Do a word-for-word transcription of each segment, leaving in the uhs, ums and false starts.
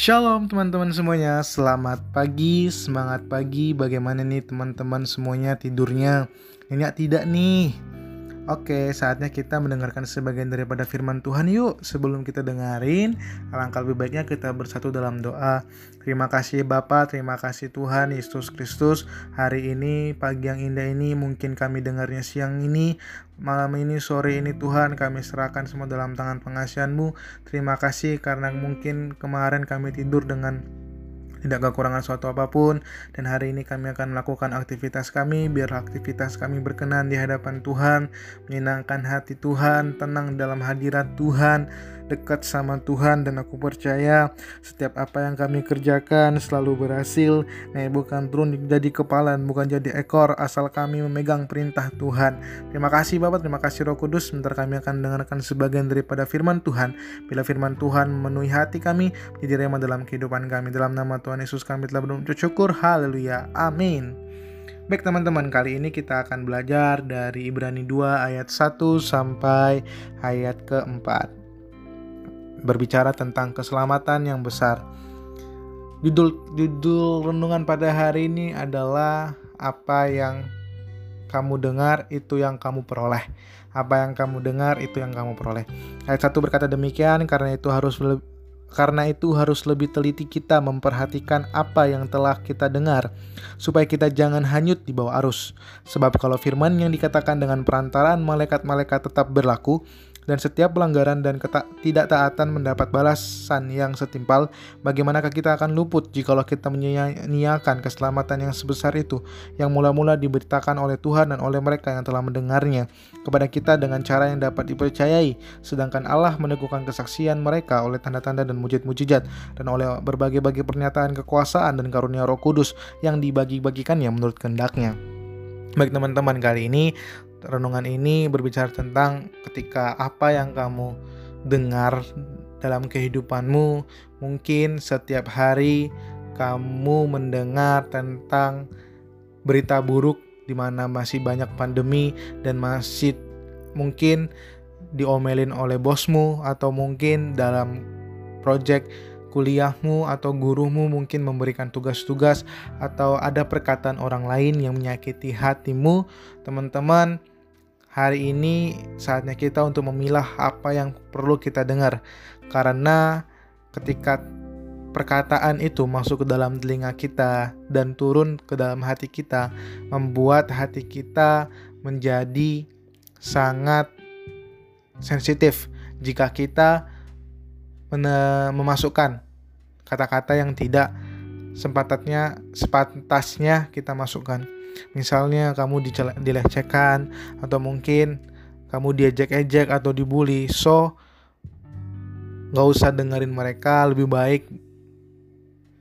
Shalom teman-teman semuanya, selamat pagi, semangat pagi. Bagaimana nih teman-teman semuanya, tidurnya nyenyak tidak nih? Oke, saatnya kita mendengarkan sebagian daripada firman Tuhan yuk. Sebelum kita dengarin, alangkah lebih baiknya kita bersatu dalam doa. Terima kasih Bapa, terima kasih Tuhan Yesus Kristus. Hari ini, pagi yang indah ini, mungkin kami dengarnya siang ini, malam ini, sore ini Tuhan, kami serahkan semua dalam tangan pengasihan-Mu. Terima kasih karena mungkin kemarin kami tidur dengan tidak kekurangan suatu apapun, dan hari ini kami akan melakukan aktivitas kami. Biar aktivitas kami berkenan di hadapan Tuhan, menyenangkan hati Tuhan, tenang dalam hadirat Tuhan, dekat sama Tuhan. Dan aku percaya setiap apa yang kami kerjakan selalu berhasil. Nah, bukan turun jadi kepala, bukan jadi ekor, asal kami memegang perintah Tuhan. Terima kasih Bapak, terima kasih Roh Kudus. Sebentar kami akan dengarkan sebagian daripada firman Tuhan. Bila firman Tuhan memenuhi hati kami, jadi rema dalam kehidupan kami. Dalam nama Tuhan Yesus kami telah berdoa syukur, haleluya, amin. Baik teman-teman, kali ini kita akan belajar dari Ibrani dua ayat satu sampai ayat keempat, berbicara tentang keselamatan yang besar. Judul judul renungan pada hari ini adalah apa yang kamu dengar itu yang kamu peroleh. Apa yang kamu dengar itu yang kamu peroleh. Ayat satu berkata demikian, karena itu harus karena itu harus lebih teliti kita memperhatikan apa yang telah kita dengar, supaya kita jangan hanyut di bawah arus. Sebab kalau firman yang dikatakan dengan perantaraan malaikat-malaikat tetap berlaku, dan setiap pelanggaran dan ketidaktaatan mendapat balasan yang setimpal, bagaimanakah kita akan luput jikalau kita menyia-nyiakan keselamatan yang sebesar itu, yang mula-mula diberitakan oleh Tuhan dan oleh mereka yang telah mendengarnya kepada kita dengan cara yang dapat dipercayai, sedangkan Allah meneguhkan kesaksian mereka oleh tanda-tanda dan mujizat-mujizat, dan oleh berbagai-bagai pernyataan kekuasaan dan karunia Roh Kudus yang dibagi-bagikannya menurut kehendaknya. Baik teman-teman, kali ini renungan ini berbicara tentang ketika apa yang kamu dengar dalam kehidupanmu. Mungkin setiap hari kamu mendengar tentang berita buruk di mana masih banyak pandemi, dan masih mungkin diomelin oleh bosmu, atau mungkin dalam proyek kuliahmu atau gurumu mungkin memberikan tugas-tugas, atau ada perkataan orang lain yang menyakiti hatimu. Teman-teman, hari ini saatnya kita untuk memilah apa yang perlu kita dengar. Karena ketika perkataan itu masuk ke dalam telinga kita dan turun ke dalam hati kita, membuat hati kita menjadi sangat sensitif jika kita men- memasukkan kata-kata yang tidak sempatatnya, sepantasnya kita masukkan. Misalnya kamu dilecehkan, atau mungkin kamu diejek-ejek atau dibully. So, gak usah dengerin mereka, lebih baik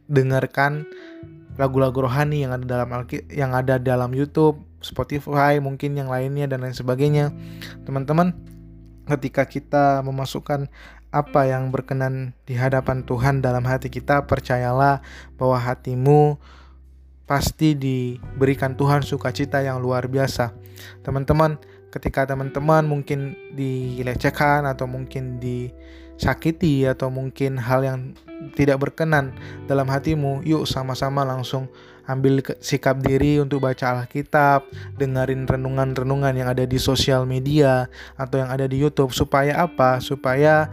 dengarkan lagu-lagu rohani yang ada dalam yang ada dalam YouTube, Spotify, mungkin yang lainnya dan lain sebagainya. Teman-teman, ketika kita memasukkan apa yang berkenan di hadapan Tuhan dalam hati kita, percayalah bahwa hatimu pasti diberikan Tuhan sukacita yang luar biasa. Teman-teman, ketika teman-teman mungkin dilecehkan, atau mungkin disakiti, atau mungkin hal yang tidak berkenan dalam hatimu, yuk sama-sama langsung ambil sikap diri untuk baca Alkitab, dengerin renungan-renungan yang ada di sosial media atau yang ada di YouTube. Supaya apa? Supaya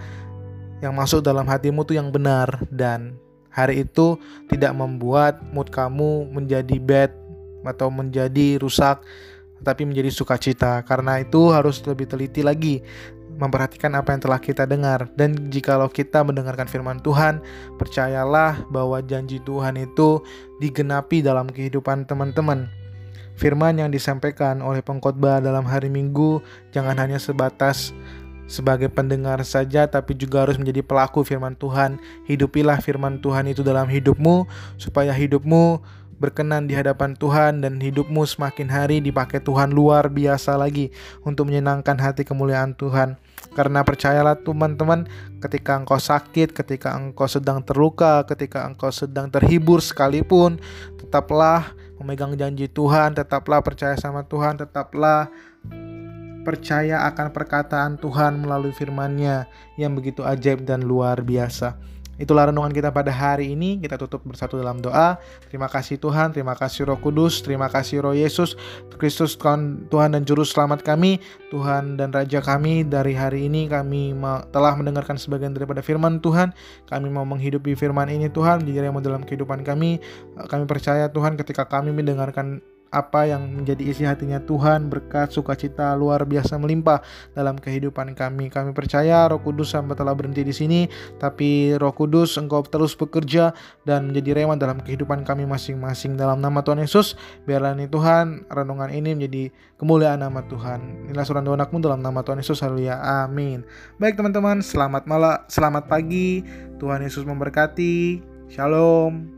yang masuk dalam hatimu tuh yang benar, dan hari itu tidak membuat mood kamu menjadi bad atau menjadi rusak, tetapi menjadi sukacita. Karena itu harus lebih teliti lagi memperhatikan apa yang telah kita dengar. Dan jikalau kita mendengarkan firman Tuhan, percayalah bahwa janji Tuhan itu digenapi dalam kehidupan teman-teman. Firman yang disampaikan oleh pengkhotbah dalam hari Minggu jangan hanya sebatas sebagai pendengar saja, tapi juga harus menjadi pelaku firman Tuhan. Hidupilah firman Tuhan itu dalam hidupmu, supaya hidupmu berkenan di hadapan Tuhan, dan hidupmu semakin hari dipakai Tuhan luar biasa lagi untuk menyenangkan hati kemuliaan Tuhan. Karena percayalah teman-teman, ketika engkau sakit, ketika engkau sedang terluka, ketika engkau sedang terhibur sekalipun, tetaplah memegang janji Tuhan, tetaplah percaya sama Tuhan, tetaplah percaya akan perkataan Tuhan melalui firman-Nya yang begitu ajaib dan luar biasa. Itulah renungan kita pada hari ini. Kita tutup bersatu dalam doa. Terima kasih Tuhan, terima kasih Roh Kudus, terima kasih Roh Yesus Kristus, Tuhan dan Juru Selamat kami, Tuhan dan Raja kami. Dari hari ini kami telah mendengarkan sebagian daripada firman Tuhan. Kami mau menghidupi firman ini Tuhan, dijadikan model dalam kehidupan kami. Kami percaya Tuhan, ketika kami mendengarkan apa yang menjadi isi hatinya Tuhan, berkat sukacita luar biasa melimpah dalam kehidupan kami. Kami percaya Roh Kudus sampai telah berhenti di sini, tapi Roh Kudus Engkau terus bekerja dan menjadi reman dalam kehidupan kami masing-masing. Dalam nama Tuhan Yesus, biarlah ini Tuhan, renungan ini menjadi kemuliaan nama Tuhan. Inilah surat doa anakmu dalam nama Tuhan Yesus, haleluya, amin. Baik teman-teman, selamat malam, selamat pagi. Tuhan Yesus memberkati. Shalom.